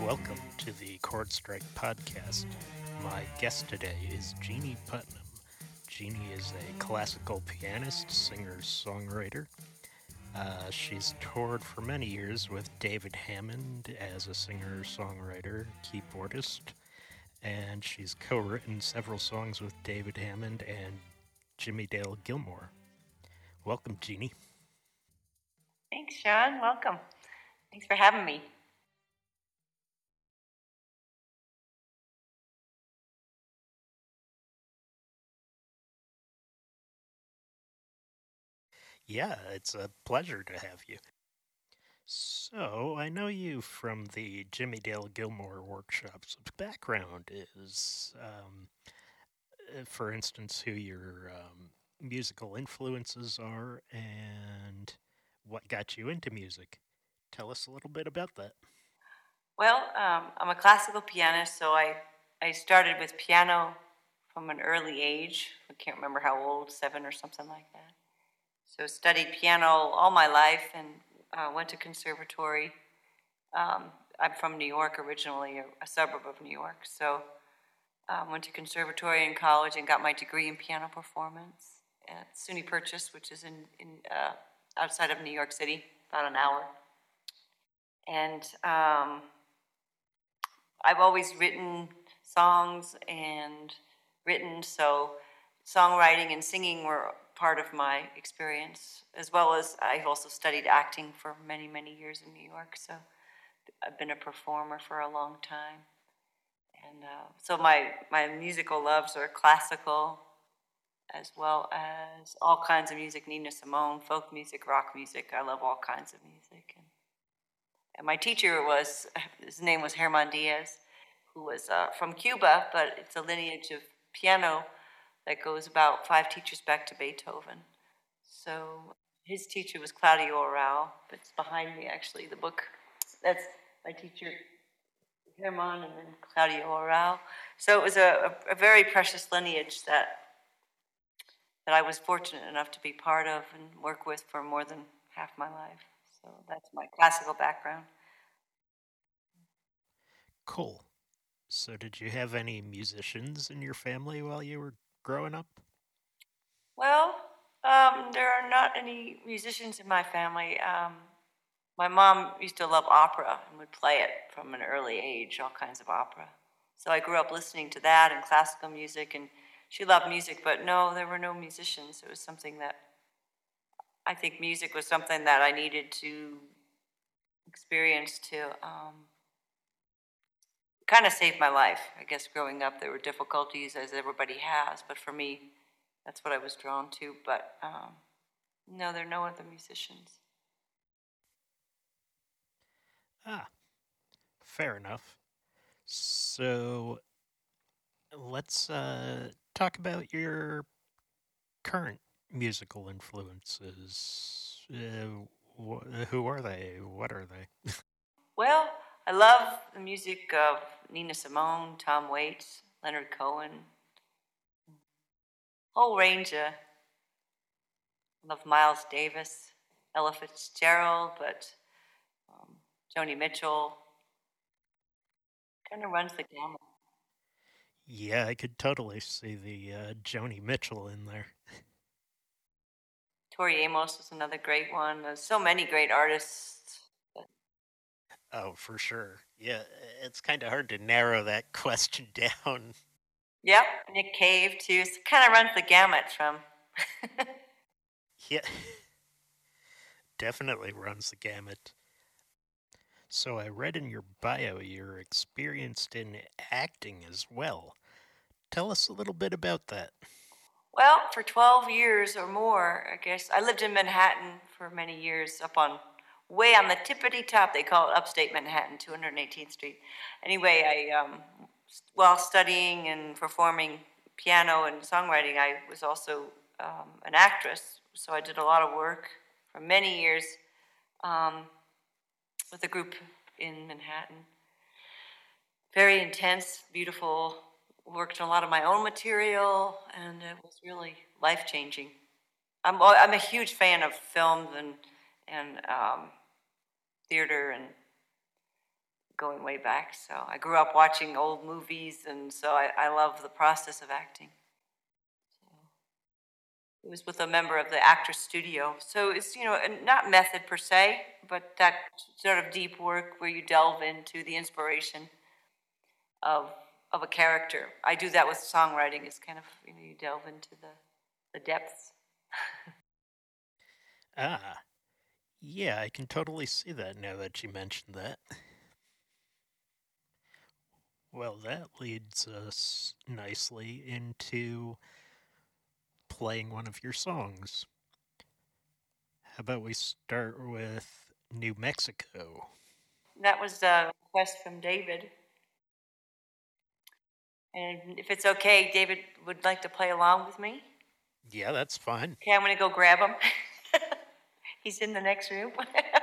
Welcome to the Chord Strike podcast. My guest today is Jeanie Putnam. Jeanie is a classical pianist, singer-songwriter. She's toured for many years with David Hammond as a singer-songwriter, keyboardist, and she's co-written several songs with David Hammond and Jimmie Dale Gilmore. Welcome, Jeanie. Thanks, Sean. Welcome. Thanks for having me. Yeah, it's a pleasure to have you. So, I know you from the Jimmie Dale Gilmore workshops. Background is, for instance, who your musical influences are and what got you into music. Tell us a little bit about that. Well, I'm a classical pianist, so I started with piano from an early age. I can't remember how old, 7 or something like that. So studied piano all my life and went to conservatory. I'm from New York originally, a suburb of New York. So I went to conservatory in college and got my degree in piano performance at SUNY Purchase, which is in outside of New York City, about an hour. And I've always written songs and written, so songwriting and singing were part of my experience, as well as I also studied acting for many, many years in New York, so I've been a performer for a long time. And so my musical loves are classical, as well as all kinds of music, Nina Simone, folk music, rock music. I love all kinds of music. And my teacher was, his name was Hermann Diaz, who was from Cuba, but it's a lineage of piano that goes about 5 teachers back to Beethoven. So his teacher was Claudio Arrau, but it's behind me actually, the book. That's my teacher, Hermann, and then Claudio Arrau. So it was a very precious lineage that I was fortunate enough to be part of and work with for more than half my life. So that's my classical background. Cool. So did you have any musicians in your family while you were growing up? Well, there are not any musicians in my family. My mom used to love opera and would play it from an early age, all kinds of opera. So I grew up listening to that and classical music, and she loved music, but no, there were no musicians. It was something that, I think music was something that I needed to experience to kind of saved my life. I guess growing up there were difficulties, as everybody has, but for me, that's what I was drawn to. But no, there are no other musicians. Ah, fair enough. So let's talk about your current musical influences. Who are they? What are they? Well, I love the music of Nina Simone, Tom Waits, Leonard Cohen, whole range of. I love Miles Davis, Ella Fitzgerald, but Joni Mitchell. Kind of runs the gamut. Yeah, I could totally see the Joni Mitchell in there. Tori Amos is another great one. There's so many great artists. Oh, for sure. Yeah, it's kind of hard to narrow that question down. Yep, Nick Cave, too. It kind of runs the gamut from... Yeah, definitely runs the gamut. So I read in your bio you're experienced in acting as well. Tell us a little bit about that. Well, for 12 years or more, I guess, I lived in Manhattan for many years, way on the tippity top, they call it upstate Manhattan, 218th Street. Anyway, I, while studying and performing piano and songwriting, I was also an actress, so I did a lot of work for many years with a group in Manhattan. Very intense, beautiful, worked on a lot of my own material, and it was really life-changing. I'm a huge fan of films and theater and going way back. So I grew up watching old movies, and so I love the process of acting. So it was with a member of the Actors Studio. So it's, you know, not method per se, but that sort of deep work where you delve into the inspiration of a character. I do that with songwriting. It's kind of, you know, you delve into the depths. Yeah, I can totally see that now that you mentioned that. Well, that leads us nicely into playing one of your songs. How about we start with New Mexico? That was a request from David. And if it's okay, David would like to play along with me? Yeah, that's fine. Okay, I'm going to go grab him. He's in the next room.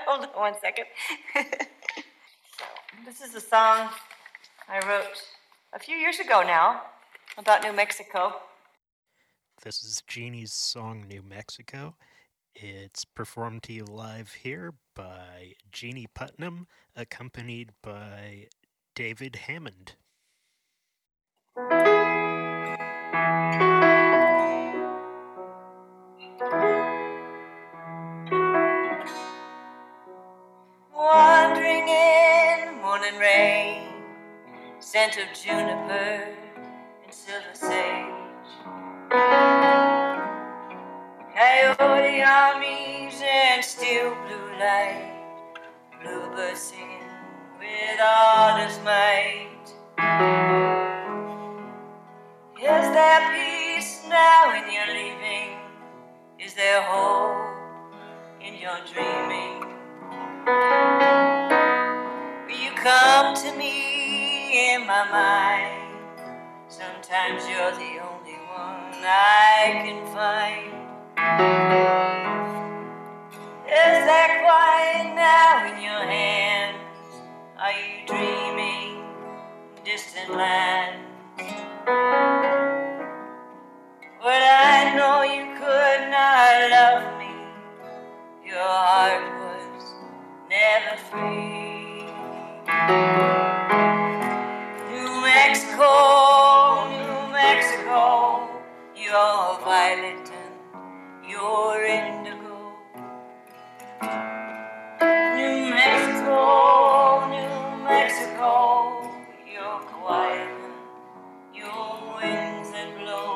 Hold on 1 second. So, this is a song I wrote a few years ago now about New Mexico. This is Jeanie's song, New Mexico. It's performed to you live here by Jeanie Putnam, accompanied by David Hammond. Wandering in morning rain, scent of juniper and silver sage, coyote armies and still blue light, bluebird singing with all his might. Is there peace now in your leaving? Is there hope in your dreaming? Will you come to me in my mind? Sometimes you're the only one I can find. Is there quiet now in your hands? Are you dreaming distant lands? But I know you could not love me. Your heart was never free. New Mexico, New Mexico, you're violet and you're indigo. New Mexico, New Mexico, you're quiet and your winds that blow.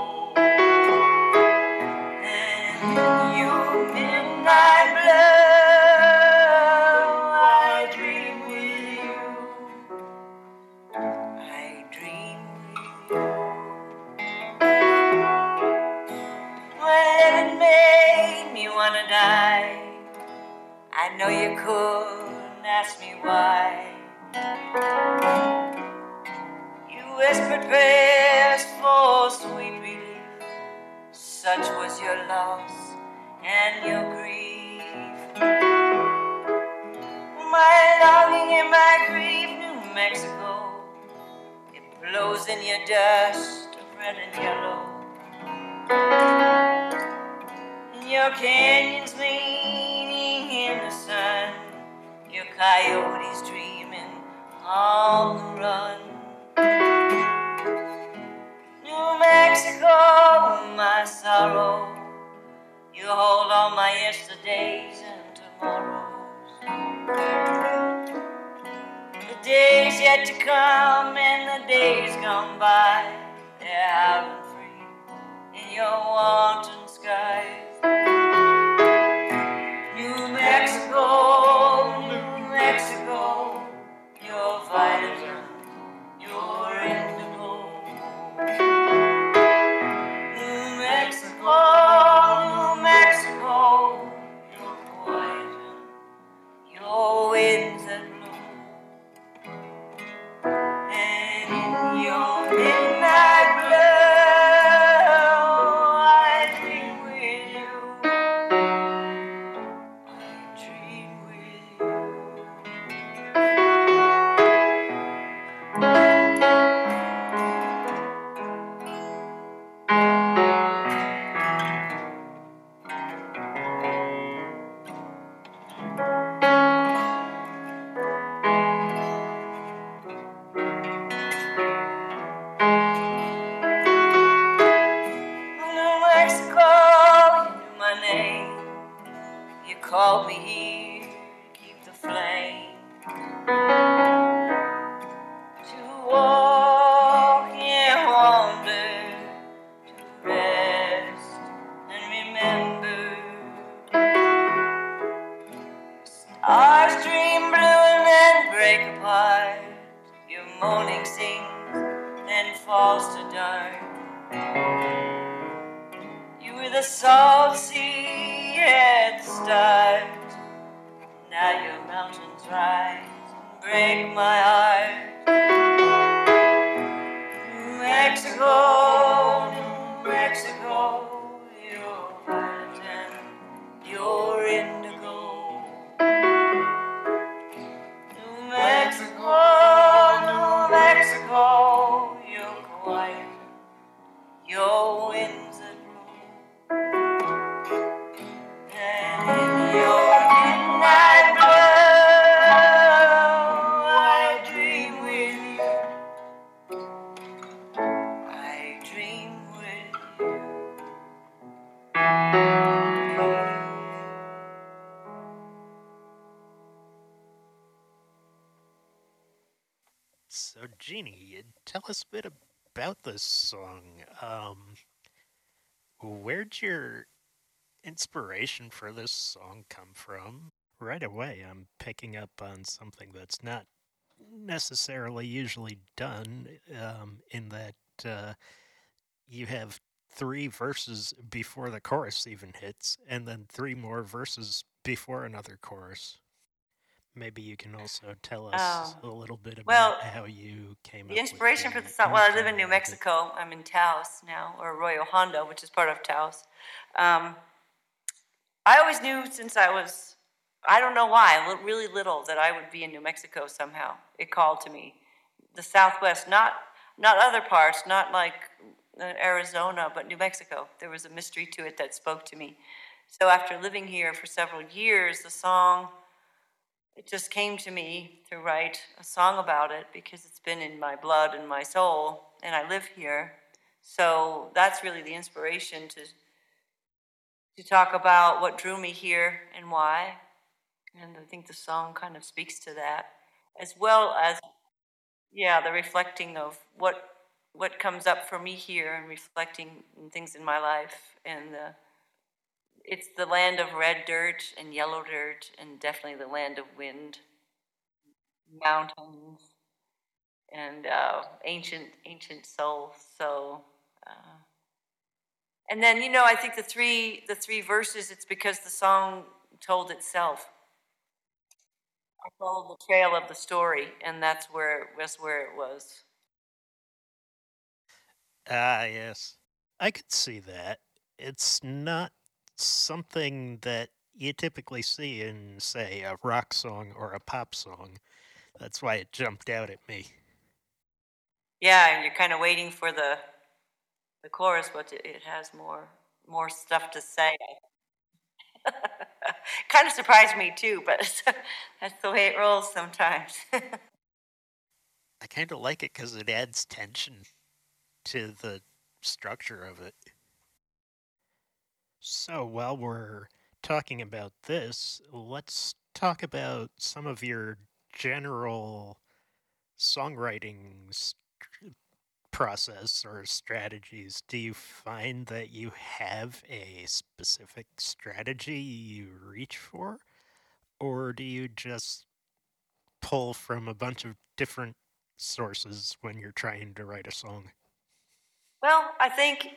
I know you couldn't ask me why. You whispered prayers for sweet relief. Such was your loss and your grief. My longing and my grief, New Mexico, it blows in your dust of red and yellow. And your canyons leaning in the sun, your coyotes dreaming on the run. New Mexico, my sorrow, you hold all my yesterdays and tomorrows. The days yet to come and the days gone by, they're out and free in your wanton sky. New Mexico, New Mexico, you're violent, you're indigo. New Mexico, New Mexico, you're quiet, your winds that blow, and in your midnight blur. morning sings and falls to dark. You were the salt sea at the start. Now your mountains rise and break my heart. New Mexico, New Mexico. Tell us a bit about this song. Where'd your inspiration for this song come from? Right away, I'm picking up on something that's not necessarily usually done, in that you have three verses before the chorus even hits, and then three more verses before another chorus. Maybe you can also tell us a little bit about how you came up with the inspiration for the song. Well, I live in New Mexico. I'm in Taos now, or Royo Hondo, which is part of Taos. I always knew since I was, I don't know why, really little, that I would be in New Mexico somehow. It called to me. The Southwest, not other parts, not like Arizona, but New Mexico. There was a mystery to it that spoke to me. So after living here for several years, the song... It just came to me to write a song about it because it's been in my blood and my soul, and I live here. So that's really the inspiration to talk about what drew me here and why. And I think the song kind of speaks to that, as well as, the reflecting of what comes up for me here and reflecting things in my life. And it's the land of red dirt and yellow dirt, and definitely the land of wind, mountains, and ancient soul. So, and then I think the three verses. It's because the song told itself. I followed the trail of the story, and that's where it was. Yes, I could see that. It's not something that you typically see in, say, a rock song or a pop song. That's why it jumped out at me. Yeah, and you're kind of waiting for the chorus, but it has more stuff to say. Kind of surprised me too, but that's the way it rolls sometimes. I kind of like it because it adds tension to the structure of it. So while we're talking about this, let's talk about some of your general songwriting process or strategies. Do you find that you have a specific strategy you reach for, or do you just pull from a bunch of different sources when you're trying to write a song? Well, I think...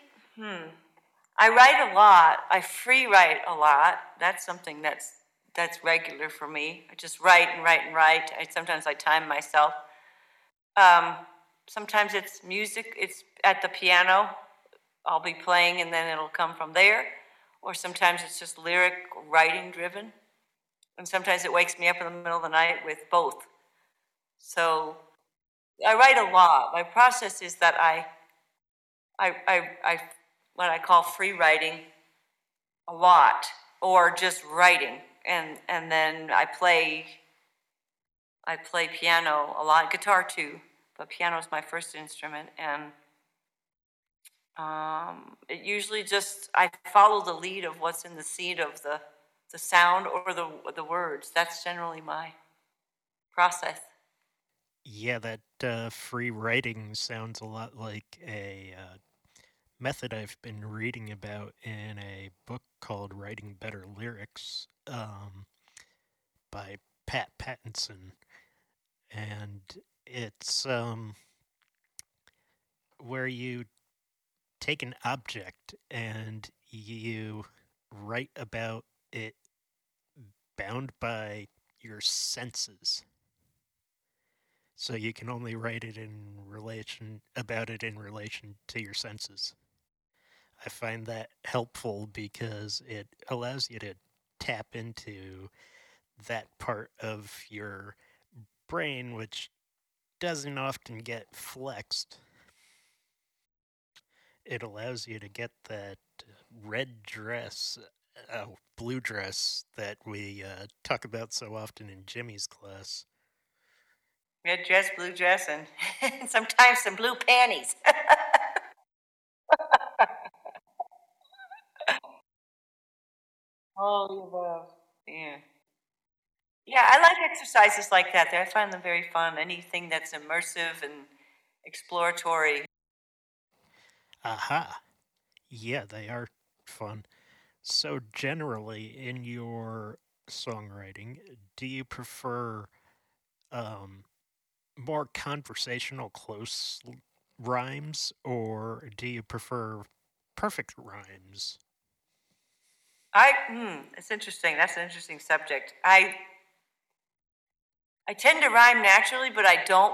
I write a lot. I free write a lot. That's something that's regular for me. I just write and write and write. Sometimes I time myself. Sometimes it's music. It's at the piano. I'll be playing and then it'll come from there. Or sometimes it's just lyric writing driven. And sometimes it wakes me up in the middle of the night with both. So I write a lot. My process is that I what I call free writing a lot, or just writing, and then I play piano a lot, guitar too, but piano is my first instrument, and it usually just I follow the lead of what's in the seed of the sound or the words. That's generally my process. Yeah, that free writing sounds a lot like a method I've been reading about in a book called Writing Better Lyrics by Pat Pattison. And It's where you take an object and you write about it bound by your senses. So you can only write it in relation to your senses. I find that helpful because it allows you to tap into that part of your brain which doesn't often get flexed. It allows you to get that blue dress that we talk about so often in Jimmy's class. Red dress, blue dress, and sometimes some blue panties. All the above. Yeah. Yeah, I like exercises like that. I find them very fun. Anything that's immersive and exploratory. Aha. Yeah, they are fun. So generally, in your songwriting, do you prefer more conversational close rhymes, or do you prefer perfect rhymes? It's interesting. That's an interesting subject. I tend to rhyme naturally, but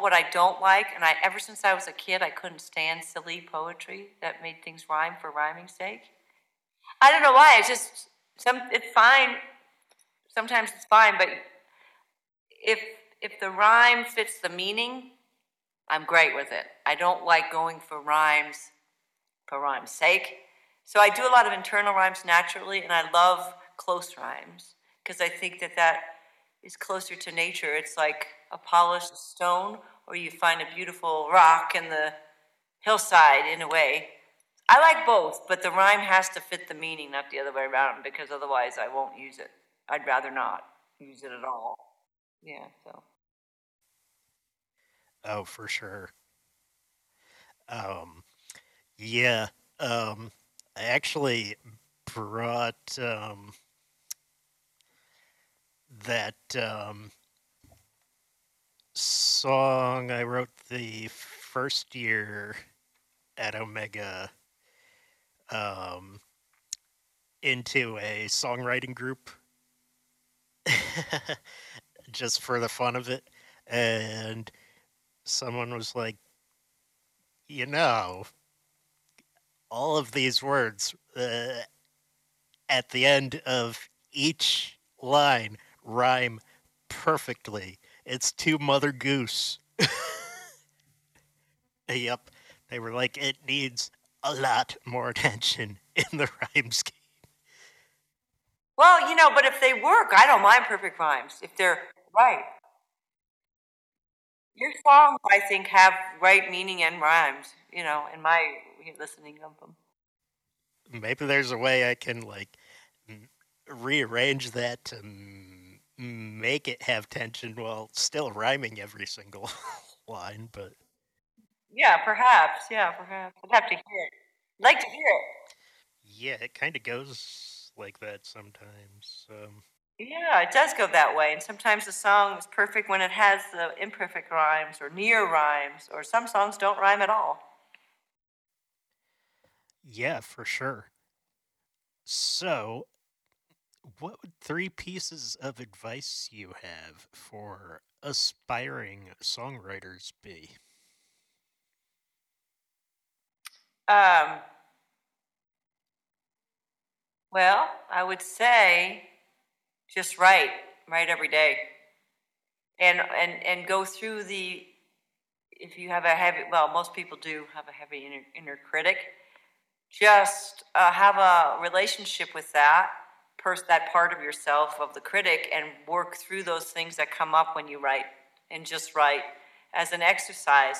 what I don't like, and ever since I was a kid, I couldn't stand silly poetry that made things rhyme for rhyming's sake. I don't know why. It's fine. Sometimes it's fine, but if the rhyme fits the meaning, I'm great with it. I don't like going for rhyme's sake. So I do a lot of internal rhymes naturally, and I love close rhymes because I think that is closer to nature. It's like a polished stone, or you find a beautiful rock in the hillside in a way. I like both, but the rhyme has to fit the meaning, not the other way around, because otherwise I won't use it. I'd rather not use it at all. Yeah, so. Oh, for sure. I actually brought that song I wrote the first year at Omega into a songwriting group just for the fun of it. And someone was like, all of these words at the end of each line rhyme perfectly. It's to Mother Goose. Yep. They were like, it needs a lot more attention in the rhyme scheme. Well, but if they work, I don't mind perfect rhymes, if they're right. Your songs, I think, have right meaning and rhymes, in my listening of them. Maybe there's a way I can, rearrange that to make it have tension while still rhyming every single line, but... Yeah, perhaps. I'd have to hear it. I'd like to hear it. Yeah, it kind of goes like that sometimes. Yeah, it does go that way. And sometimes the song is perfect when it has the imperfect rhymes or near rhymes, or some songs don't rhyme at all. Yeah, for sure. So, what would 3 pieces of advice you have for aspiring songwriters be? Well, I would say just write every day, and go through if you have a heavy, well, most people do have a heavy inner critic, just have a relationship with that part of yourself, of the critic, and work through those things that come up when you write, and just write as an exercise.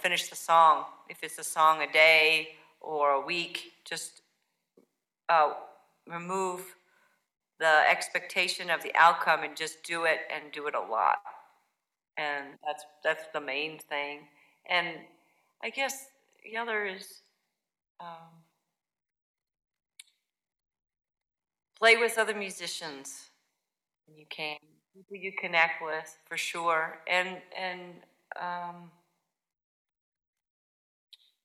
Finish the song. If it's a song a day or a week, just remove the expectation of the outcome and just do it, and do it a lot. And that's the main thing. And I guess the other is play with other musicians when you can. people you connect with, for sure, and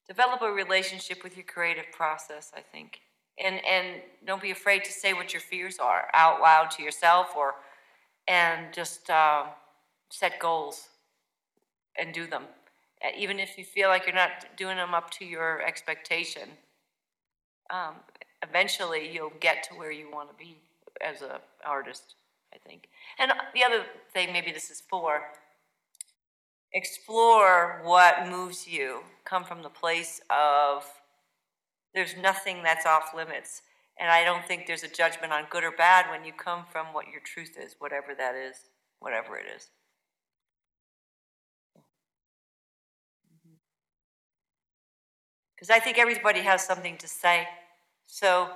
develop a relationship with your creative process, I think. And don't be afraid to say what your fears are out loud to yourself, and just set goals and do them, even if you feel like you're not doing them up to your expectation. Eventually, you'll get to where you want to be as an artist, I think. And the other thing, maybe this is for, explore what moves you. Come from the place of there's nothing that's off limits. And I don't think there's a judgment on good or bad when you come from what your truth is, whatever that is, whatever it is. Because I think everybody has something to say. So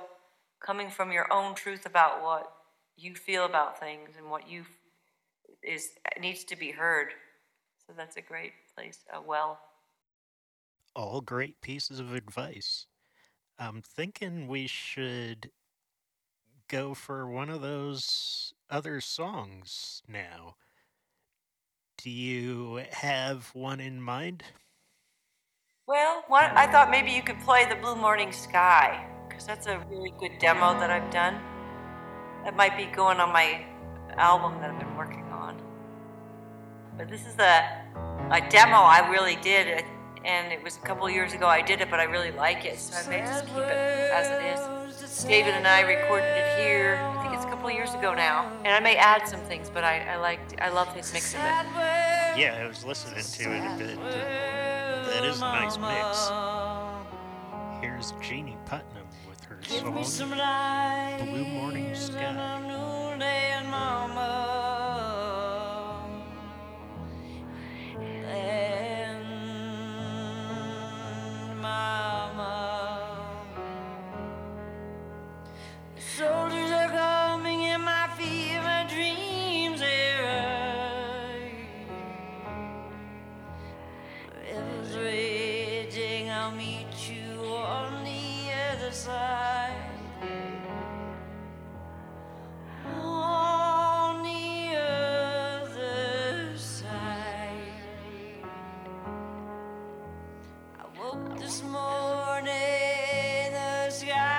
coming from your own truth about what you feel about things and what you needs to be heard. So that's a great place, a well. All great pieces of advice. I'm thinking we should go for one of those other songs now. Do you have one in mind? Well, I thought maybe you could play The Blue Morning Sky, because that's a really good demo that I've done. That might be going on my album that I've been working on. But this is a demo I really did, and it was a couple of years ago I did it, but I really like it, so I may just keep it as it is. David and I recorded it here, I think it's a couple of years ago now, and I may add some things, but I love his mix of it. Yeah, I was listening to it a bit. That is a nice mix. Here's Jeanie Putnam with her song Blue Morning Sky. Soldiers are coming in my fear, my dreams are rivers raging. I'll meet you on the other side. On the other side. I woke this morning, the sky.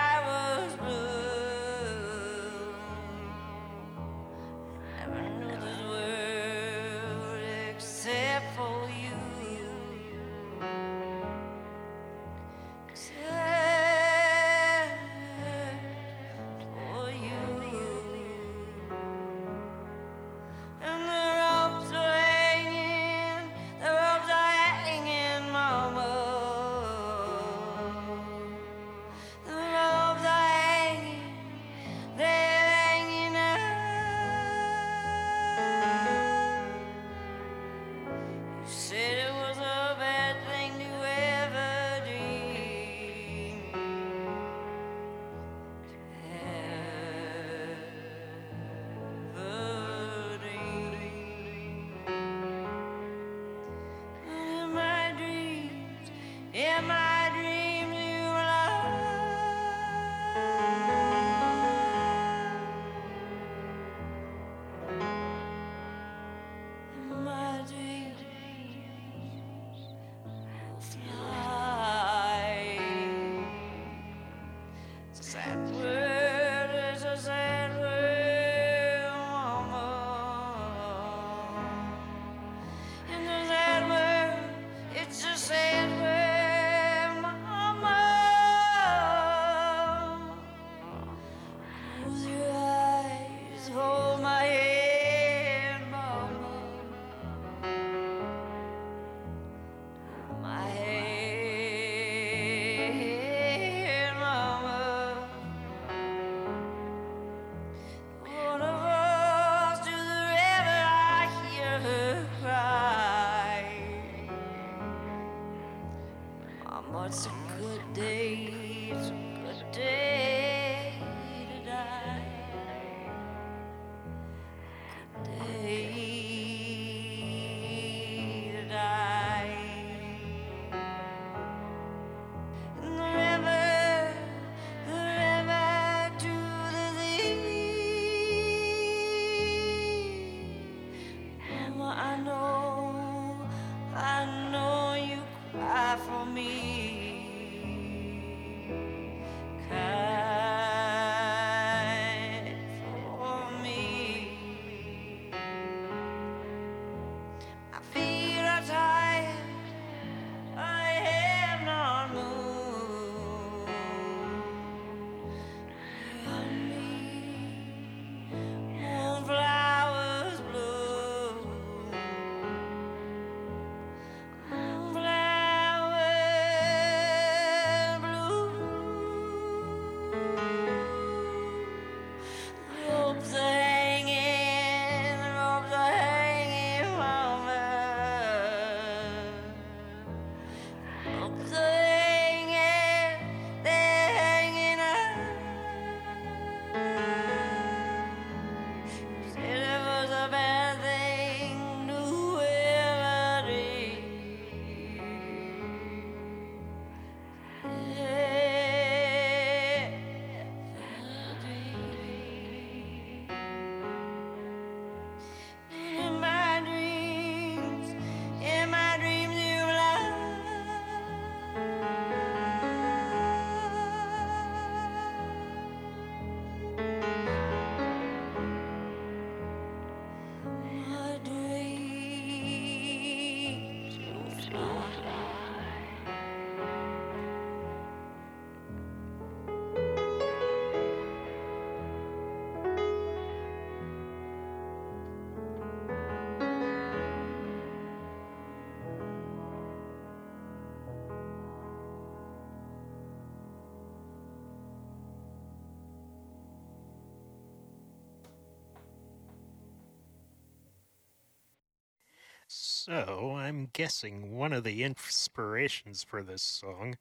So I'm guessing one of the inspirations for this song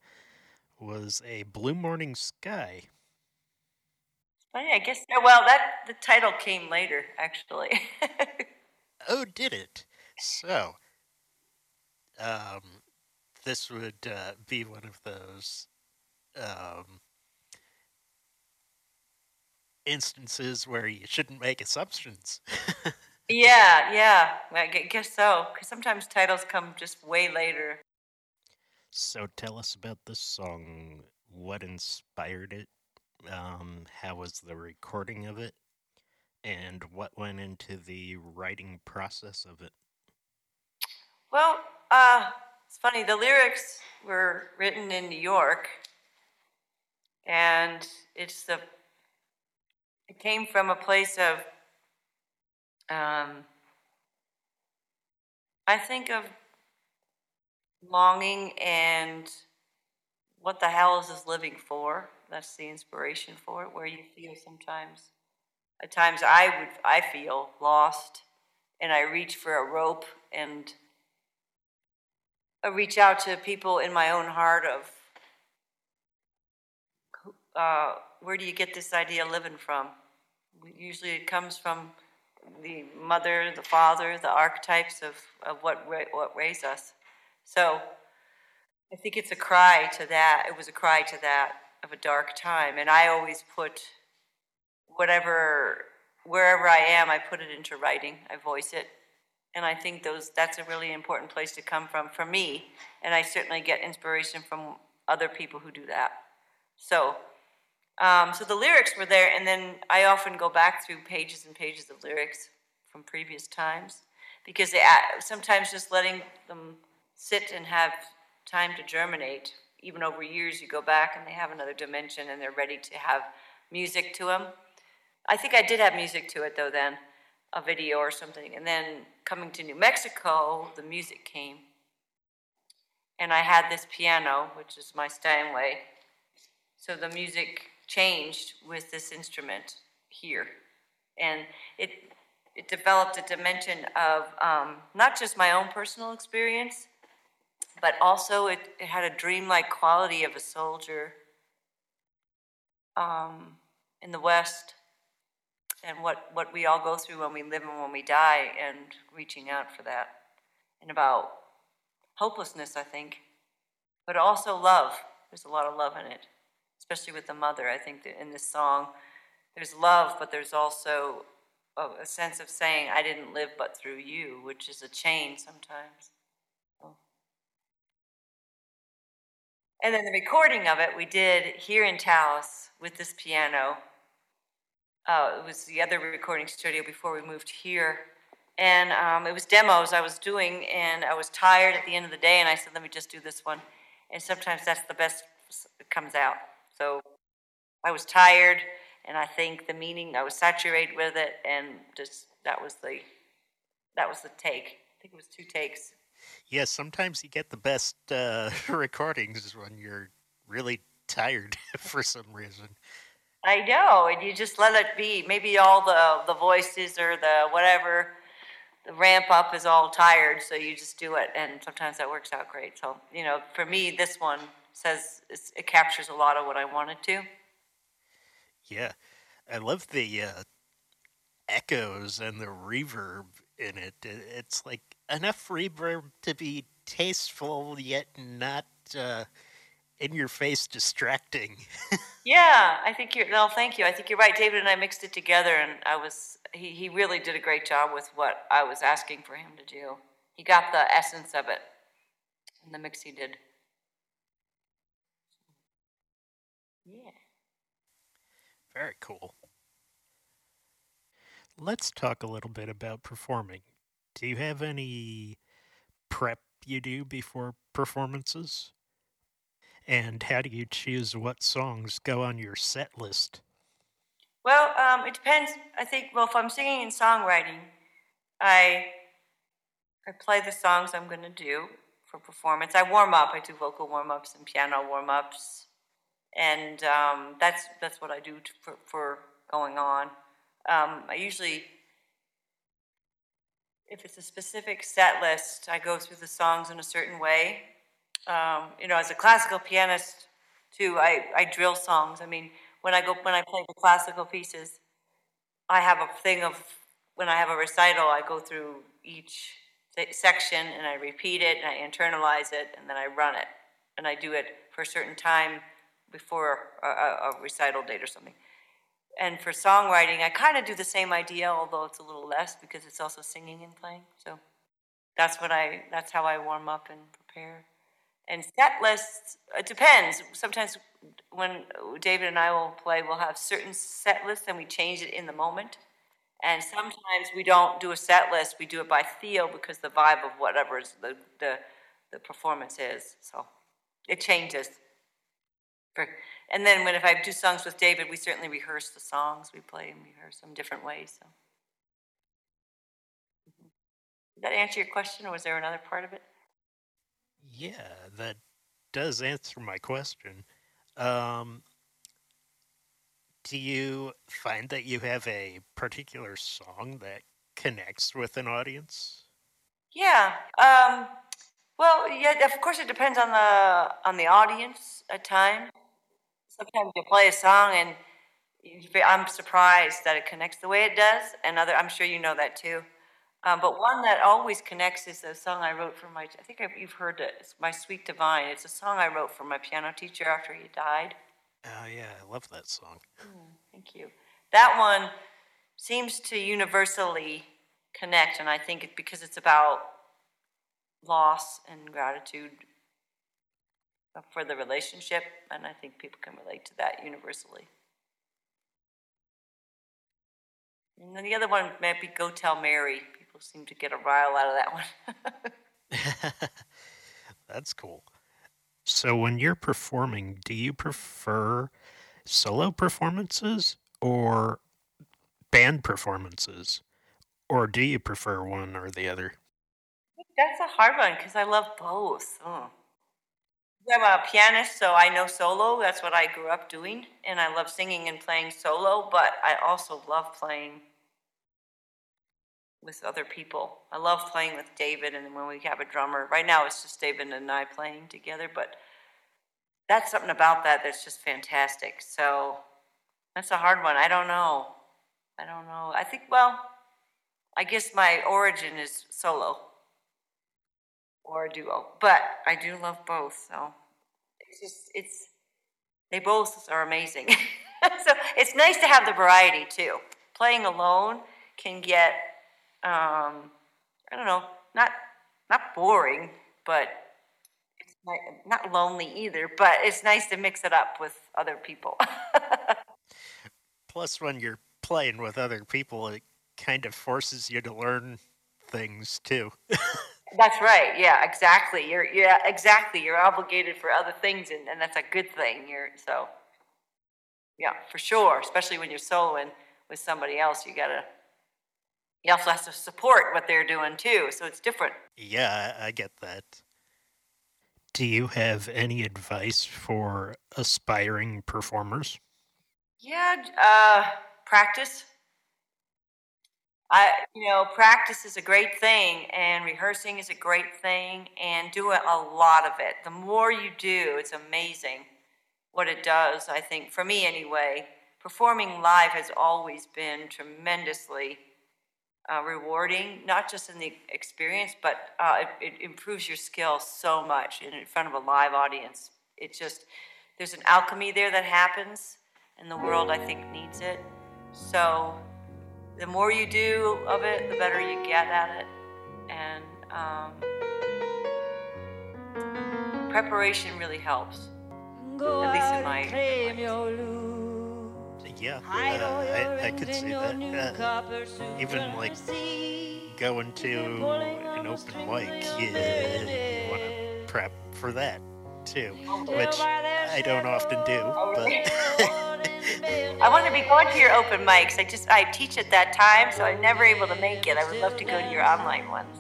was a blue morning sky. I guess. Well, the title came later, actually. Oh, did it? So this would be one of those instances where you shouldn't make assumptions. Yeah, I guess so, because sometimes titles come just way later. So tell us about this song. What inspired it? How was the recording of it? And what went into the writing process of it? Well, it's funny. The lyrics were written in New York, and it came from a place of I think of longing and what the hell is this living for? That's the inspiration for it, where you feel sometimes, at times I feel lost and I reach for a rope and I reach out to people in my own heart of where do you get this idea of living from? Usually it comes from the mother, the father, the archetypes of what raised us. So I think it's a cry to that. It was a cry to that of a dark time. And I always put wherever I am, I put it into writing. I voice it. And I think that's a really important place to come from for me. And I certainly get inspiration from other people who do that. So the lyrics were there, and then I often go back through pages and pages of lyrics from previous times, because sometimes just letting them sit and have time to germinate, even over years you go back and they have another dimension and they're ready to have music to them. I think I did have music to it, though, then, a video or something. And then coming to New Mexico, the music came. And I had this piano, which is my Steinway, so the music changed with this instrument here. And it developed a dimension of not just my own personal experience, but also it had a dreamlike quality of a soldier in the West, and what we all go through when we live and when we die, and reaching out for that, and about hopelessness, I think, but also love. There's a lot of love in it. Especially with the mother, I think that in this song, there's love, but there's also a sense of saying, I didn't live but through you, which is a chain sometimes. So. And then the recording of it we did here in Taos with this piano. It was the other recording studio before we moved here. And it was demos I was doing, and I was tired at the end of the day, and I said, let me just do this one. And sometimes that's the best that comes out. So I was tired, and I think the meaning, I was saturated with it, and just that was the take. I think it was 2 takes. Yeah, sometimes you get the best recordings when you're really tired for some reason. I know, and you just let it be. Maybe all the voices or the whatever, the ramp up is all tired, so you just do it, and sometimes that works out great. So, you know, for me, this one says it captures a lot of what I wanted to. Yeah, I love the echoes and the reverb in it. It's like enough reverb to be tasteful, yet not in your face distracting. Yeah, I think you're, no, thank you. I think you're right. David and I mixed it together, and he really did a great job with what I was asking for him to do. He got the essence of it in the mix he did. Yeah. Very cool. Let's talk a little bit about performing. Do you have any prep you do before performances? And how do you choose what songs go on your set list? Well, it depends. I think, well, if I'm singing and songwriting, I play the songs I'm going to do for performance. I warm up. I do vocal warm-ups and piano warm-ups. And that's what I do for going on. I usually, if it's a specific set list, I go through the songs in a certain way. You know, as a classical pianist, too, I drill songs. I mean, when I play the classical pieces, I have a thing of, when I have a recital, I go through each section and I repeat it and I internalize it and then I run it. And I do it for a certain time before a recital date or something. And for songwriting, I kind of do the same idea, although it's a little less because it's also singing and playing. So that's how I warm up and prepare. And set lists, it depends. Sometimes when David and I will play, we'll have certain set lists and we change it in the moment. And sometimes we don't do a set list, we do it by feel because the vibe of whatever the performance is. So it changes. And then if I do songs with David, we certainly rehearse the songs we play and rehearse them different ways. So. Did that answer your question, or was there another part of it? Yeah, that does answer my question. Do you find that you have a particular song that connects with an audience? Yeah. Well, yeah, of course it depends on the audience at times. Sometimes you play a song and I'm surprised that it connects the way it does, and I'm sure you know that too. But one that always connects is the song I wrote for I think you've heard it, it's My Sweet Divine. It's a song I wrote for my piano teacher after he died. Oh, yeah, I love that song. Thank you. That one seems to universally connect, and I think it's because it's about loss and gratitude for the relationship, and I think people can relate to that universally. And then the other one might be Go Tell Mary. People seem to get a rile out of that one. That's cool. So when you're performing, do you prefer solo performances or band performances? Or do you prefer one or the other? That's a hard one because I love both. Oh. I'm a pianist, so I know solo. That's what I grew up doing. And I love singing and playing solo, but I also love playing with other people. I love playing with David, and when we have a drummer. Right now it's just David and I playing together, but that's something about that's just fantastic. So that's a hard one. I don't know. I think, well, I guess my origin is solo. Or a duo, but I do love both. So they both are amazing. So it's nice to have the variety too. Playing alone can get not boring, but it's not lonely either. But it's nice to mix it up with other people. Plus, when you're playing with other people, it kind of forces you to learn things too. That's right. Yeah, exactly. You're obligated for other things, and that's a good thing. Yeah, for sure. Especially when you're soloing with somebody else, you also have to support what they're doing too. So it's different. Yeah, I get that. Do you have any advice for aspiring performers? Yeah, practice. Practice is a great thing, and rehearsing is a great thing, and do a lot of it. The more you do, it's amazing what it does, I think, for me anyway. Performing live has always been tremendously rewarding, not just in the experience, but it improves your skill so much in front of a live audience. There's an alchemy there that happens, and the world, I think, needs it. So the more you do of it, the better you get at it. And preparation really helps, at least in my experience. Yeah, I could see that. Even like going to an open mic, you want to prep for that too, which I don't often do, but... I want to be going to your open mics. I teach at that time, so I'm never able to make it. I would love to go to your online ones.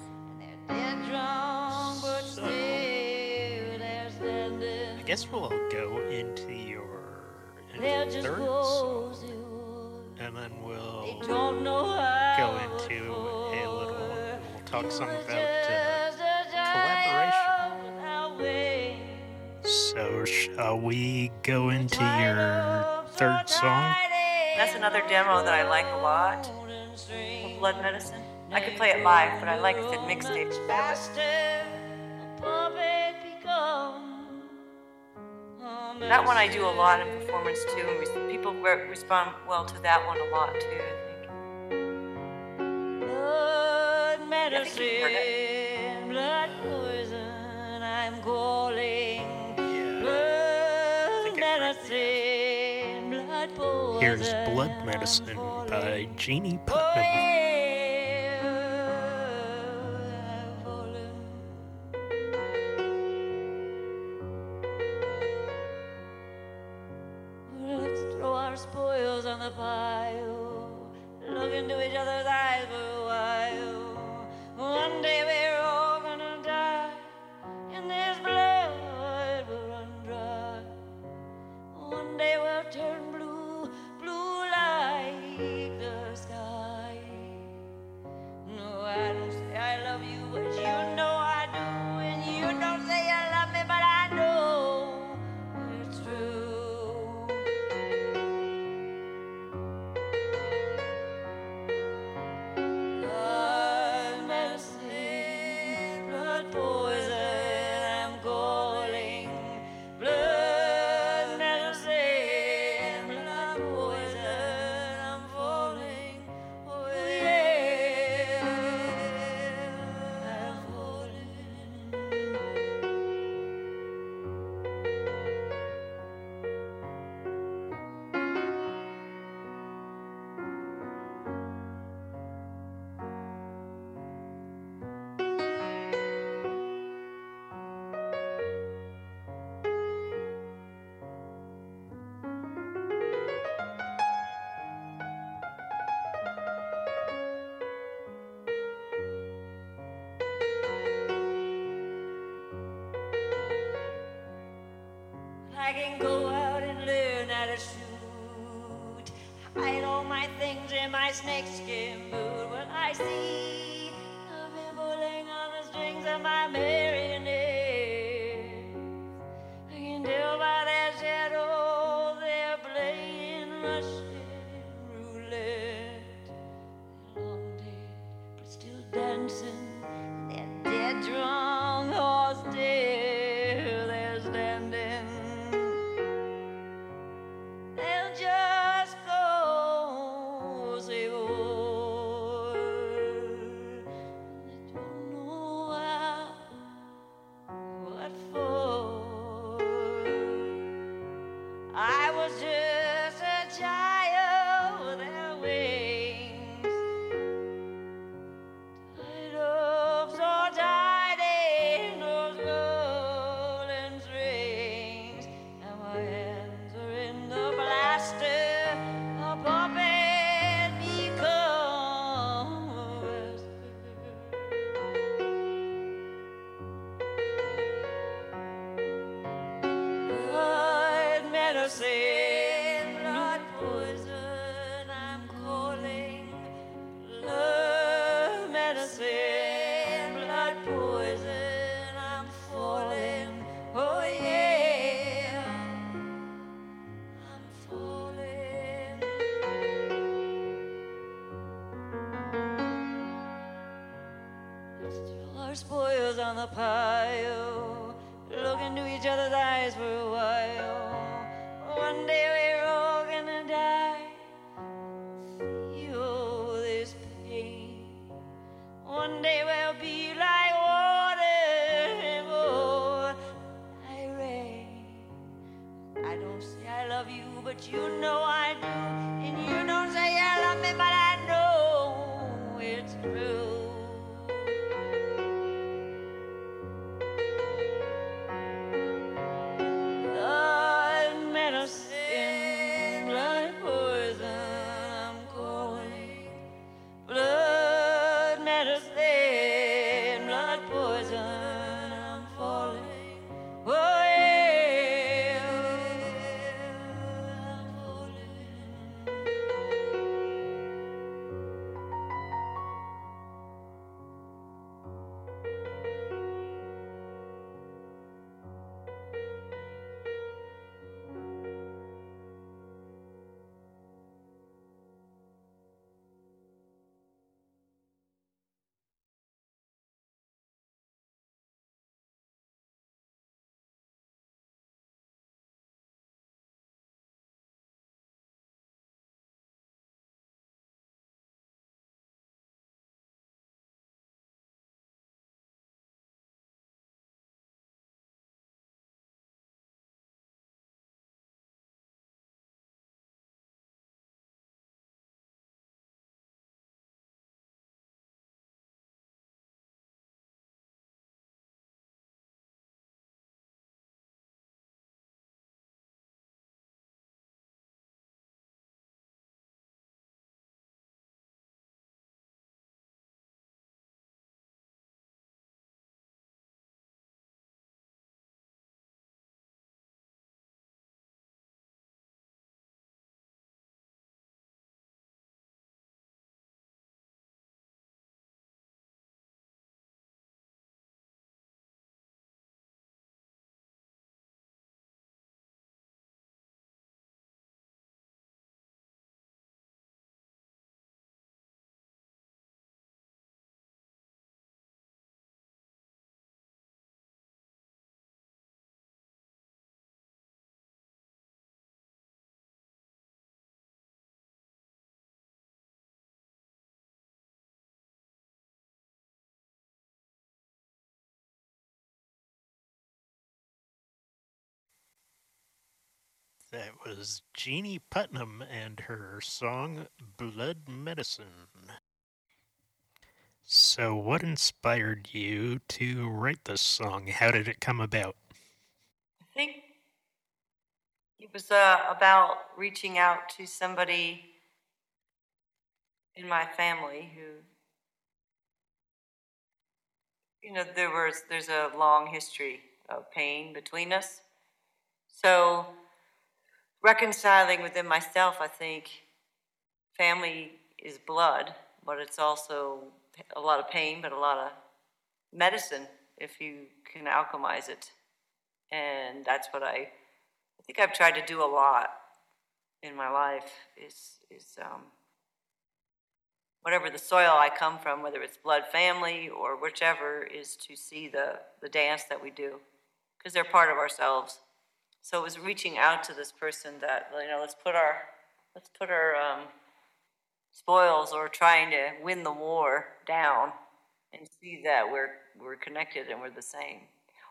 So, I guess we'll go into your third song, and then we'll go into we'll talk some about collaboration. So shall we go into your third song? That's another demo that I like a lot. Blood Medicine. I could play it live, but I like the mixtape. That one I do a lot in performance too, and people respond well to that one a lot too, I think. I think you've heard it. Blood Poison, I'm calling. Blood Medicine. Here's Blood Medicine by Jeanie Putnam. I can go out and learn how to shoot, hide all my things in my snakeskin boot. When I see the pulling on the strings of my marionette, I can tell by their shadow they're playing Russian roulette. They're long dead, but still dancing, they're dead drunk horse dead. Just go, say, oh. cursing, blood poison. I'm calling love medicine, blood poison. I'm falling, oh yeah, I'm falling. Our spoils on the pile, look into each other's eyes for a while. One day we're all gonna die. Feel this pain. One day we'll be like water, oh, I rain. I don't say I love you, but you know I do. And you don't say I love me, but I know it's true. That was Jeanie Putnam and her song, Blood Medicine. So what inspired you to write this song? How did it come about? I think it was about reaching out to somebody in my family who, you know, there's a long history of pain between us. So reconciling within myself, I think family is blood, but it's also a lot of pain, but a lot of medicine if you can alchemize it. And that's what I think I've tried to do a lot in my life is whatever the soil I come from, whether it's blood family or whichever, is to see the dance that we do because they're part of ourselves. So it was reaching out to this person that, you know, let's put our spoils or trying to win the war down and see that we're connected and we're the same.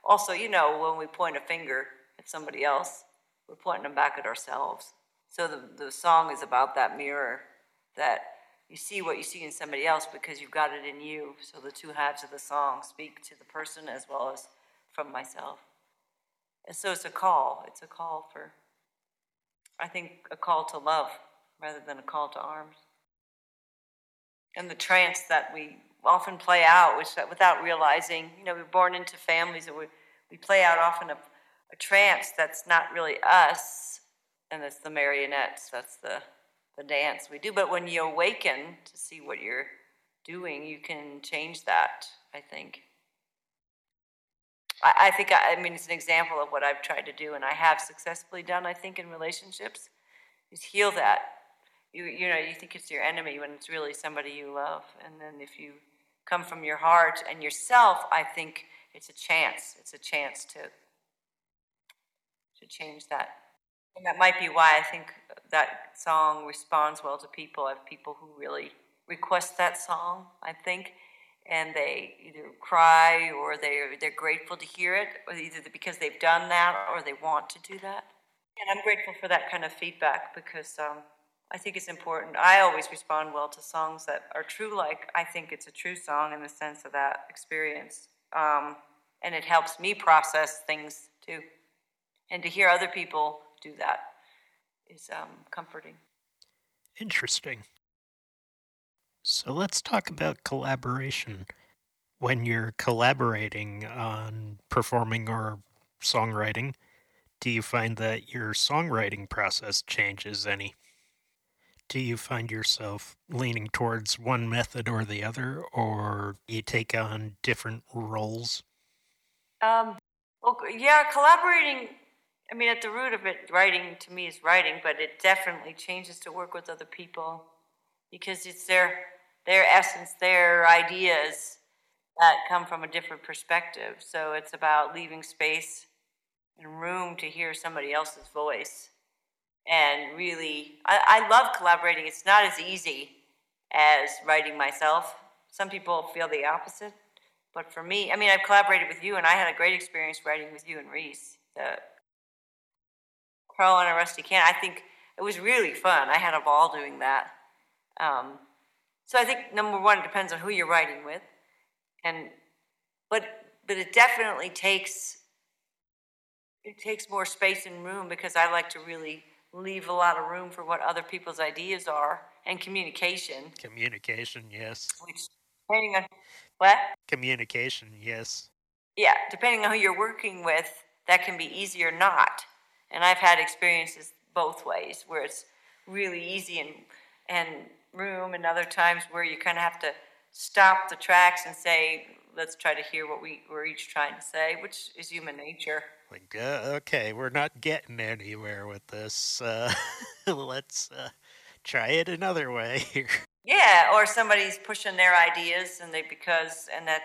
Also, you know, when we point a finger at somebody else, we're pointing them back at ourselves. So the song is about that mirror, that you see what you see in somebody else because you've got it in you. So the two halves of the song speak to the person as well as from myself. And so it's a call. It's a call for, I think, a call to love rather than a call to arms. And the trance that we often play out, which without realizing, you know, we're born into families and we play out often a trance that's not really us, and that's the marionettes. That's the dance we do. But when you awaken to see what you're doing, you can change that, I think. I mean, it's an example of what I've tried to do, and I have successfully done, I think, in relationships, is heal that. You know, you think it's your enemy when it's really somebody you love. And then if you come from your heart and yourself, I think it's a chance. It's a chance to change that. And that might be why I think that song responds well to people. I have people who really request that song, I think, and they either cry or they're grateful to hear it, or either because they've done that or they want to do that. And I'm grateful for that kind of feedback because I think it's important. I always respond well to songs that are true. Like, I think it's a true song in the sense of that experience. And it helps me process things too. And to hear other people do that is comforting. Interesting. So let's talk about collaboration. When you're collaborating on performing or songwriting, do you find that your songwriting process changes any? Do you find yourself leaning towards one method or the other, or you take on different roles? Well, yeah, collaborating, I mean, at the root of it, writing to me is writing, but it definitely changes to work with other people because it's their essence, their ideas that come from a different perspective. So it's about leaving space and room to hear somebody else's voice. And really, I love collaborating. It's not as easy as writing myself. Some people feel the opposite. But for me, I mean, I've collaborated with you, and I had a great experience writing with you and Reese, the Crow on a Rusty Can. I think it was really fun. I had a ball doing that. So I think, number one, it depends on who you're writing with. But it definitely takes more space and room because I like to really leave a lot of room for what other people's ideas are and communication. Communication, yes. Which, depending on what? Communication, yes. Yeah, depending on who you're working with, that can be easy or not. And I've had experiences both ways where it's really easy and room, and other times where you kind of have to stop the tracks and say, let's try to hear what we're each trying to say, which is human nature. Like, okay, we're not getting anywhere with this. Let's try it another way here. Yeah, or somebody's pushing their ideas, and that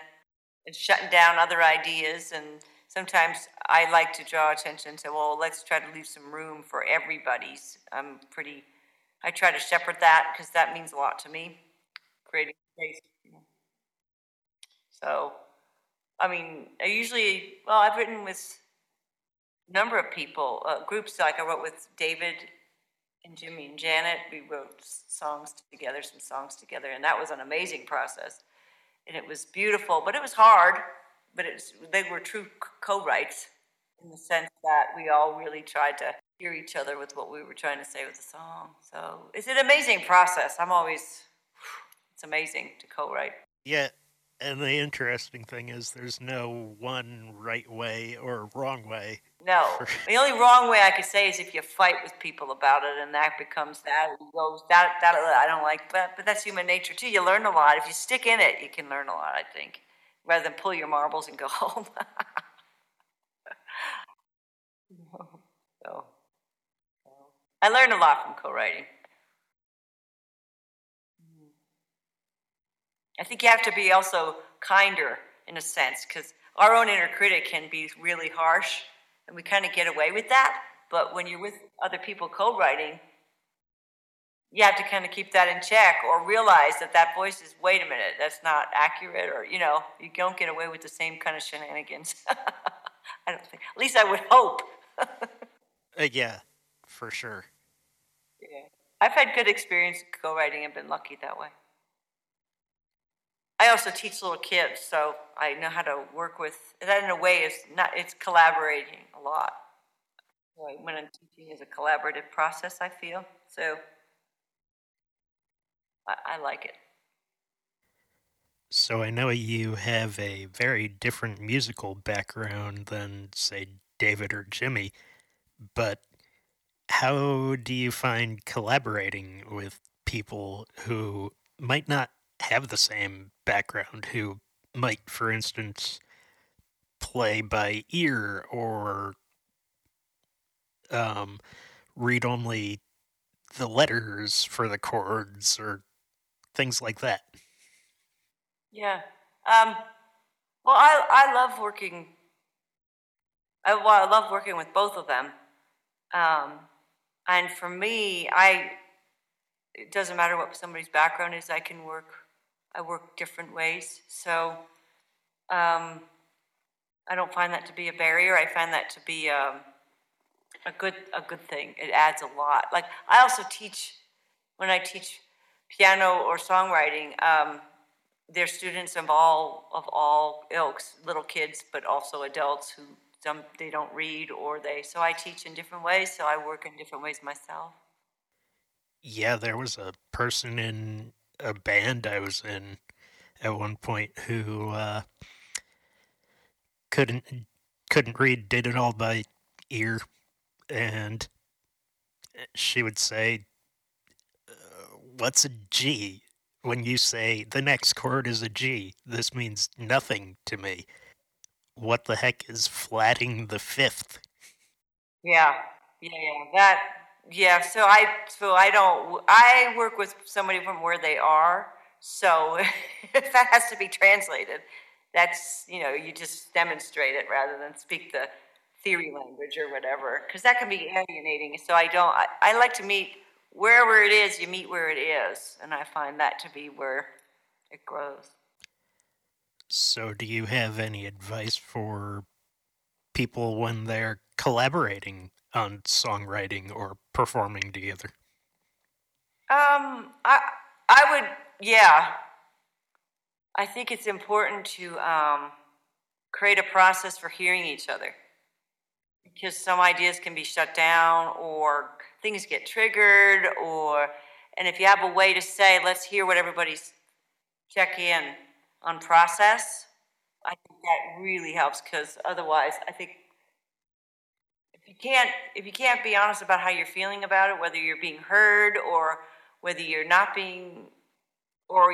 it's shutting down other ideas. And sometimes I like to draw attention to, well, let's try to leave some room for everybody's. I try to shepherd that because that means a lot to me, creating space. So, I mean, I've written with number of people, groups. Like I wrote with David and Jimmy and Janet. We wrote some songs together, and that was an amazing process. And it was beautiful, but it was hard. But they were true co-writes in the sense that we all really tried to hear each other with what we were trying to say with the song. So it's an amazing process. It's amazing to co-write. Yeah. And the interesting thing is there's no one right way or wrong way. No. The only wrong way I could say is if you fight with people about it, and that becomes that. It goes, that I don't like that. But that's human nature, too. You learn a lot. If you stick in it, you can learn a lot, I think, rather than pull your marbles and go home. No. I learned a lot from co-writing. I think you have to be also kinder in a sense, because our own inner critic can be really harsh, and we kind of get away with that. But when you're with other people co-writing, you have to kind of keep that in check, or realize that voice is, wait a minute, that's not accurate, or, you know, you don't get away with the same kind of shenanigans. I don't think. At least I would hope. Yeah, for sure. Yeah, I've had good experience co-writing and been lucky that way. I also teach little kids, so I know how to work with that in a way. It's collaborating a lot. When I'm teaching, is a collaborative process, I feel. So I like it. So I know you have a very different musical background than, say, David or Jimmy, but how do you find collaborating with people who might not have the same background, who might, for instance, play by ear or read only the letters for the chords or things like that? Yeah. Well, I love working. I love working with both of them. And for me, it doesn't matter what somebody's background is. I work different ways. So I don't find that to be a barrier. I find that to be a good thing. It adds a lot. Like, I also teach, when I teach piano or songwriting, they're students of all ilks, little kids, but also adults who they don't read so I teach in different ways, so I work in different ways myself. Yeah, there was a person in a band I was in at one point who couldn't read, did it all by ear, and she would say, "What's a G? When you say the next chord is a G, this means nothing to me. What the heck is flatting the fifth?" I work with somebody from where they are, so if that has to be translated, that's, you just demonstrate it rather than speak the theory language or whatever, because that can be alienating. So I like to meet wherever it is, you meet where it is, and I find that to be where it grows. So do you have any advice for people when they're collaborating on songwriting or performing together? I think it's important to create a process for hearing each other, because some ideas can be shut down or things get triggered, and if you have a way to say, let's hear what everybody's check in on process, I think that really helps, because otherwise, I think if you can't be honest about how you're feeling about it, whether you're being heard or whether you're not being, or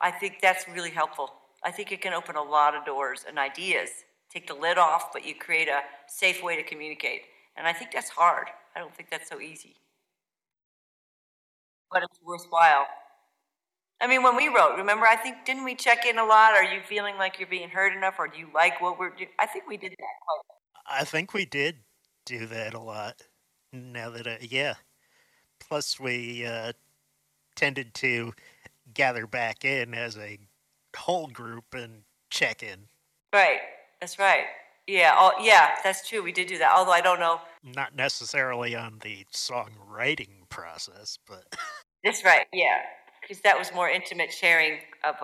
I think that's really helpful. I think it can open a lot of doors and ideas. Take the lid off, but you create a safe way to communicate. And I think that's hard. I don't think that's so easy. But it's worthwhile. I mean, when we wrote, remember, I think, didn't we check in a lot? Are you feeling like you're being heard enough, or do you like what we're doing? I think we did that quite a lot. I think we did do that a lot. Now that, yeah. Plus, we tended to gather back in as a whole group and check in. Right. That's right. Yeah. Yeah, that's true. We did do that. Although I don't know. Not necessarily on the songwriting process, but. That's right. Yeah. Because that was more intimate sharing of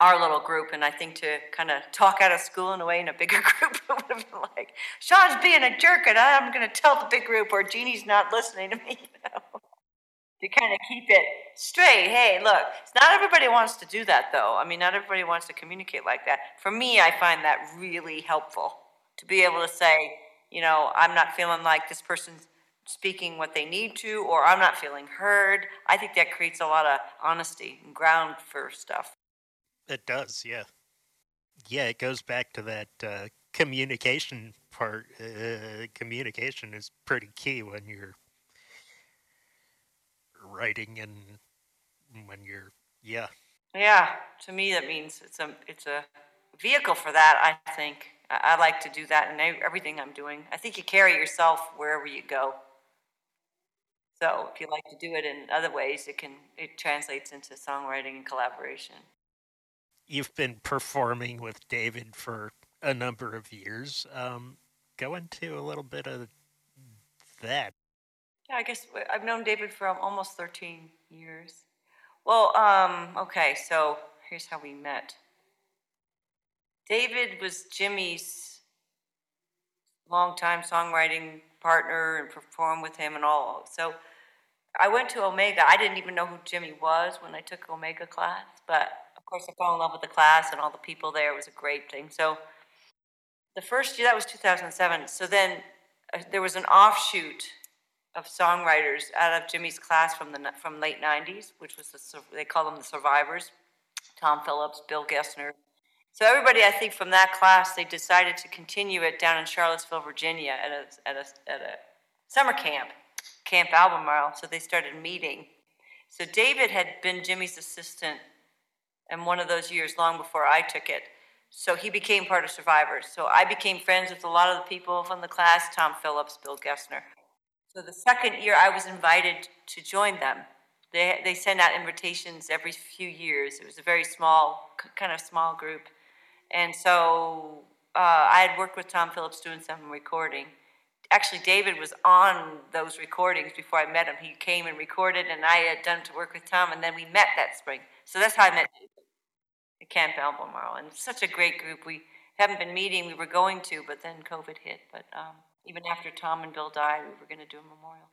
our little group. And I think to kind of talk out of school in a way in a bigger group, it would have been like, Sean's being a jerk and I'm going to tell the big group, or Jeannie's not listening to me. To kind of keep it straight. Hey, look, not everybody wants to do that, though. I mean, not everybody wants to communicate like that. For me, I find that really helpful, to be able to say, I'm not feeling like this person's speaking what they need to, or I'm not feeling heard. I think that creates a lot of honesty and ground for stuff. It does, yeah. Yeah, it goes back to that communication part. Communication is pretty key when you're writing and when you're to me that means it's a vehicle for that. I think I like to do that in everything I'm doing. I think you carry yourself wherever you go, so if you like to do it in other ways, it translates into songwriting and collaboration. You've been performing with David for a number of years. Go into a little bit of that. Yeah, I guess I've known David for almost 13 years. Well, okay, so here's how we met. David was Jimmy's longtime songwriting partner and performed with him and all. So I went to Omega. I didn't even know who Jimmy was when I took Omega class, but of course I fell in love with the class and all the people there. It was a great thing. So the first year, that was 2007. So then there was an offshoot of songwriters out of Jimmie's class from late 90s, which was they call them the Survivors, Tom Phillips, Bill Gessner. So everybody, I think, from that class, they decided to continue it down in Charlottesville, Virginia at a summer camp, Camp Albemarle. So they started meeting. So David had been Jimmie's assistant in one of those years long before I took it. So he became part of Survivors. So I became friends with a lot of the people from the class, Tom Phillips, Bill Gessner. So the second year I was invited to join them. They sent out invitations every few years. It was a very small, kind of small group. And so I had worked with Tom Phillips doing some recording. Actually, David was on those recordings before I met him. He came and recorded, and I had done to work with Tom, and then we met that spring. So that's how I met David at Camp Albemarle. And such a great group. We haven't been meeting. We were going to, but then COVID hit. But even after Tom and Bill died, we were going to do a memorial.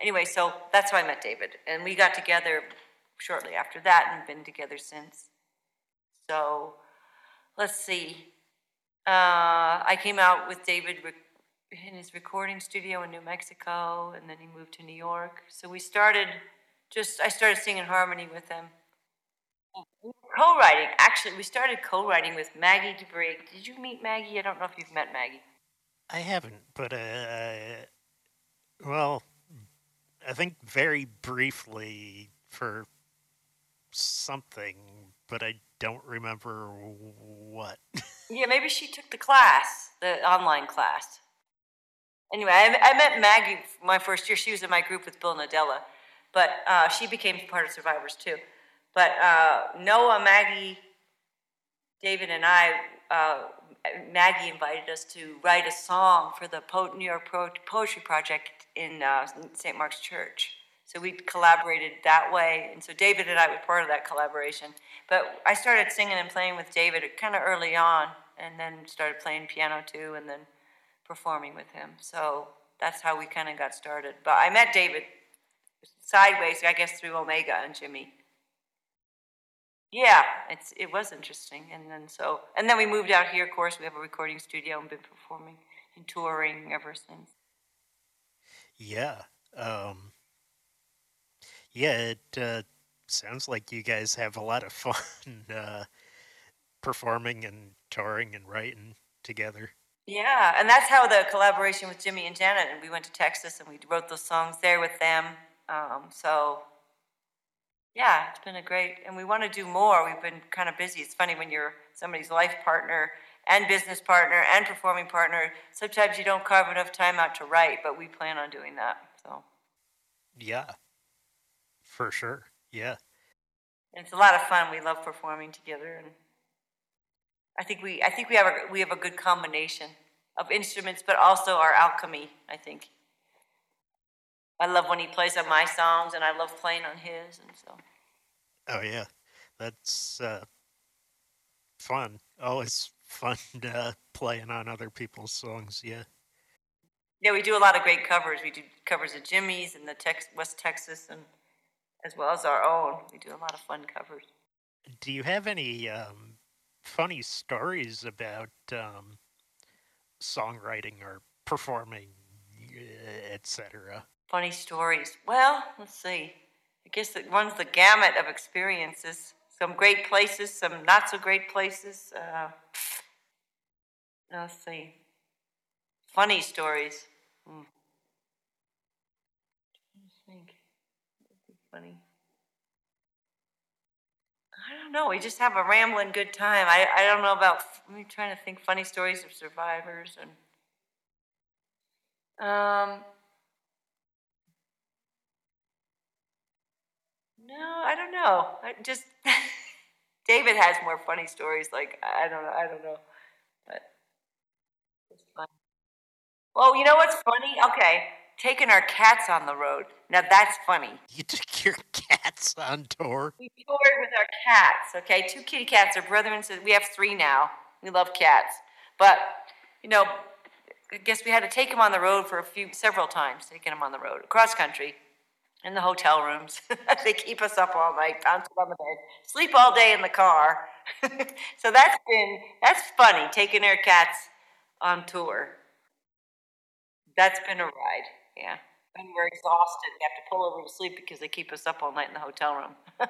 Anyway, so that's how I met David. And we got together shortly after that and been together since. So let's see. I came out with David in his recording studio in New Mexico, and then he moved to New York. So we started I started singing harmony with him. Co-writing. Actually, we started co-writing with Maggie DeBrieg. Did you meet Maggie? I don't know if you've met Maggie. I haven't, but, I think very briefly for something, but I don't remember what. Yeah, maybe she took the online class. Anyway, I met Maggie my first year. She was in my group with Bill Nadella, but she became part of Survivors too. But Noah, Maggie, David, and I, Maggie invited us to write a song for the New York Poetry Project in St. Mark's Church. So we collaborated that way. And so David and I were part of that collaboration. But I started singing and playing with David kind of early on, and then started playing piano too, and then performing with him. So that's how we kind of got started. But I met David sideways, I guess, through Omega and Jimmie. Yeah, it was interesting. And then we moved out here, of course. We have a recording studio and been performing and touring ever since. Yeah. It sounds like you guys have a lot of fun performing and touring and writing together. Yeah, and that's how the collaboration with Jimmie and Janet, and we went to Texas and we wrote those songs there with them. Yeah, it's been and we want to do more. We've been kind of busy. It's funny when you're somebody's life partner and business partner and performing partner, sometimes you don't carve enough time out to write, but we plan on doing that. So, yeah, for sure. Yeah. And it's a lot of fun. We love performing together, and I think we have a good combination of instruments, but also our alchemy, I think. I love when he plays on my songs, and I love playing on his, and so. Oh, yeah. That's fun. Always fun playing on other people's songs, yeah. Yeah, we do a lot of great covers. We do covers of Jimmie's and the West Texas, and as well as our own. We do a lot of fun covers. Do you have any funny stories about songwriting or performing, etc.? Funny stories. Well, let's see. I guess it runs the gamut of experiences. Some great places, some not so great places. Let's see. Funny stories. I think it would be funny. I don't know. We just have a rambling good time. I don't know about. I'm trying to think. Funny stories of Survivors and. No, I don't know. David has more funny stories. Like, I don't know. But it's fun. Well, you know what's funny? Okay, taking our cats on the road. Now that's funny. You took your cats on tour? We toured with our cats, okay? 2 kitty cats, our brother and sister. We have 3 now. We love cats. But, I guess we had to take them on the road for several times, taking them on the road, cross country. In the hotel rooms. They keep us up all night, bounce on the bed, sleep all day in the car. So that's funny, taking our cats on tour. that's been a ride, yeah. And we're exhausted. We have to pull over to sleep because they keep us up all night in the hotel room.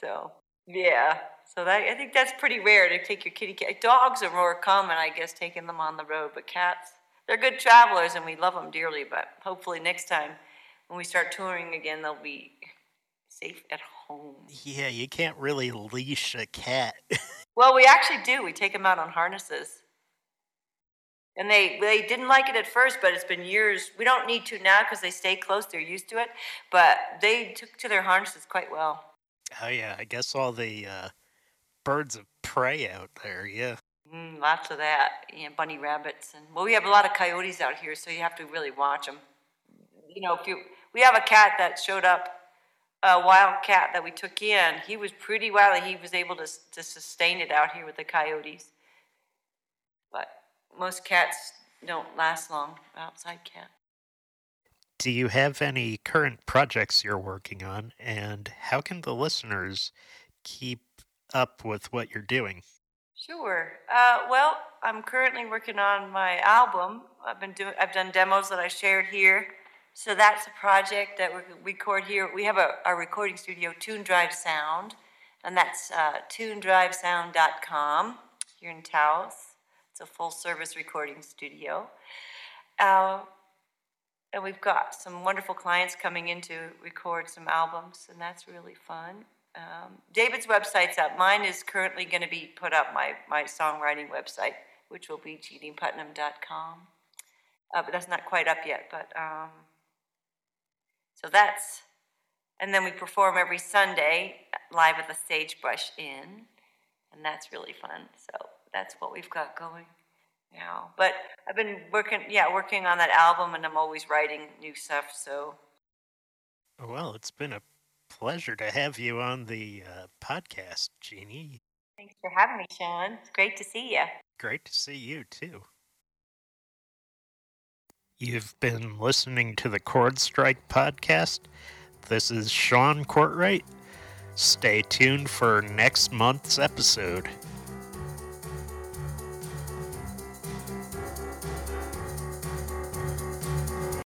So, yeah. So that, I think that's pretty rare to take your kitty cat. Dogs are more common, I guess, taking them on the road. But cats, they're good travelers, and we love them dearly. But hopefully next time when we start touring again, they'll be safe at home. Yeah, you can't really leash a cat. Well, we actually do. We take them out on harnesses. And they didn't like it at first, but it's been years. We don't need to now because they stay close. They're used to it. But they took to their harnesses quite well. Oh, yeah. I guess all the birds of prey out there, yeah. Lots of that. Yeah, bunny rabbits. And well, we have a lot of coyotes out here, so you have to really watch them. You know, we have a cat that showed up, a wild cat that we took in. He was pretty wild. He was able to sustain it out here with the coyotes. But most cats don't last long, outside cat. Do you have any current projects you're working on, and how can the listeners keep up with what you're doing? Sure. Well, I'm currently working on my album. I've done demos that I shared here. So that's a project that we record here. We have our recording studio, Tune Drive Sound, and that's tunedrivesound.com here in Taos. It's a full-service recording studio. And we've got some wonderful clients coming in to record some albums, and that's really fun. David's website's up. Mine is currently going to be put up, my songwriting website, which will be JeaniePutnam.com. But that's not quite up yet. But so that's... And then we perform every Sunday live at the Sagebrush Inn, and that's really fun, so... That's what we've got going now. But I've been working on that album, and I'm always writing new stuff, so. Well, it's been a pleasure to have you on the podcast, Jeanie. Thanks for having me, Sean. It's great to see you. Great to see you, too. You've been listening to the Chord Strike podcast. This is Sean Courtright. Stay tuned for next month's episode.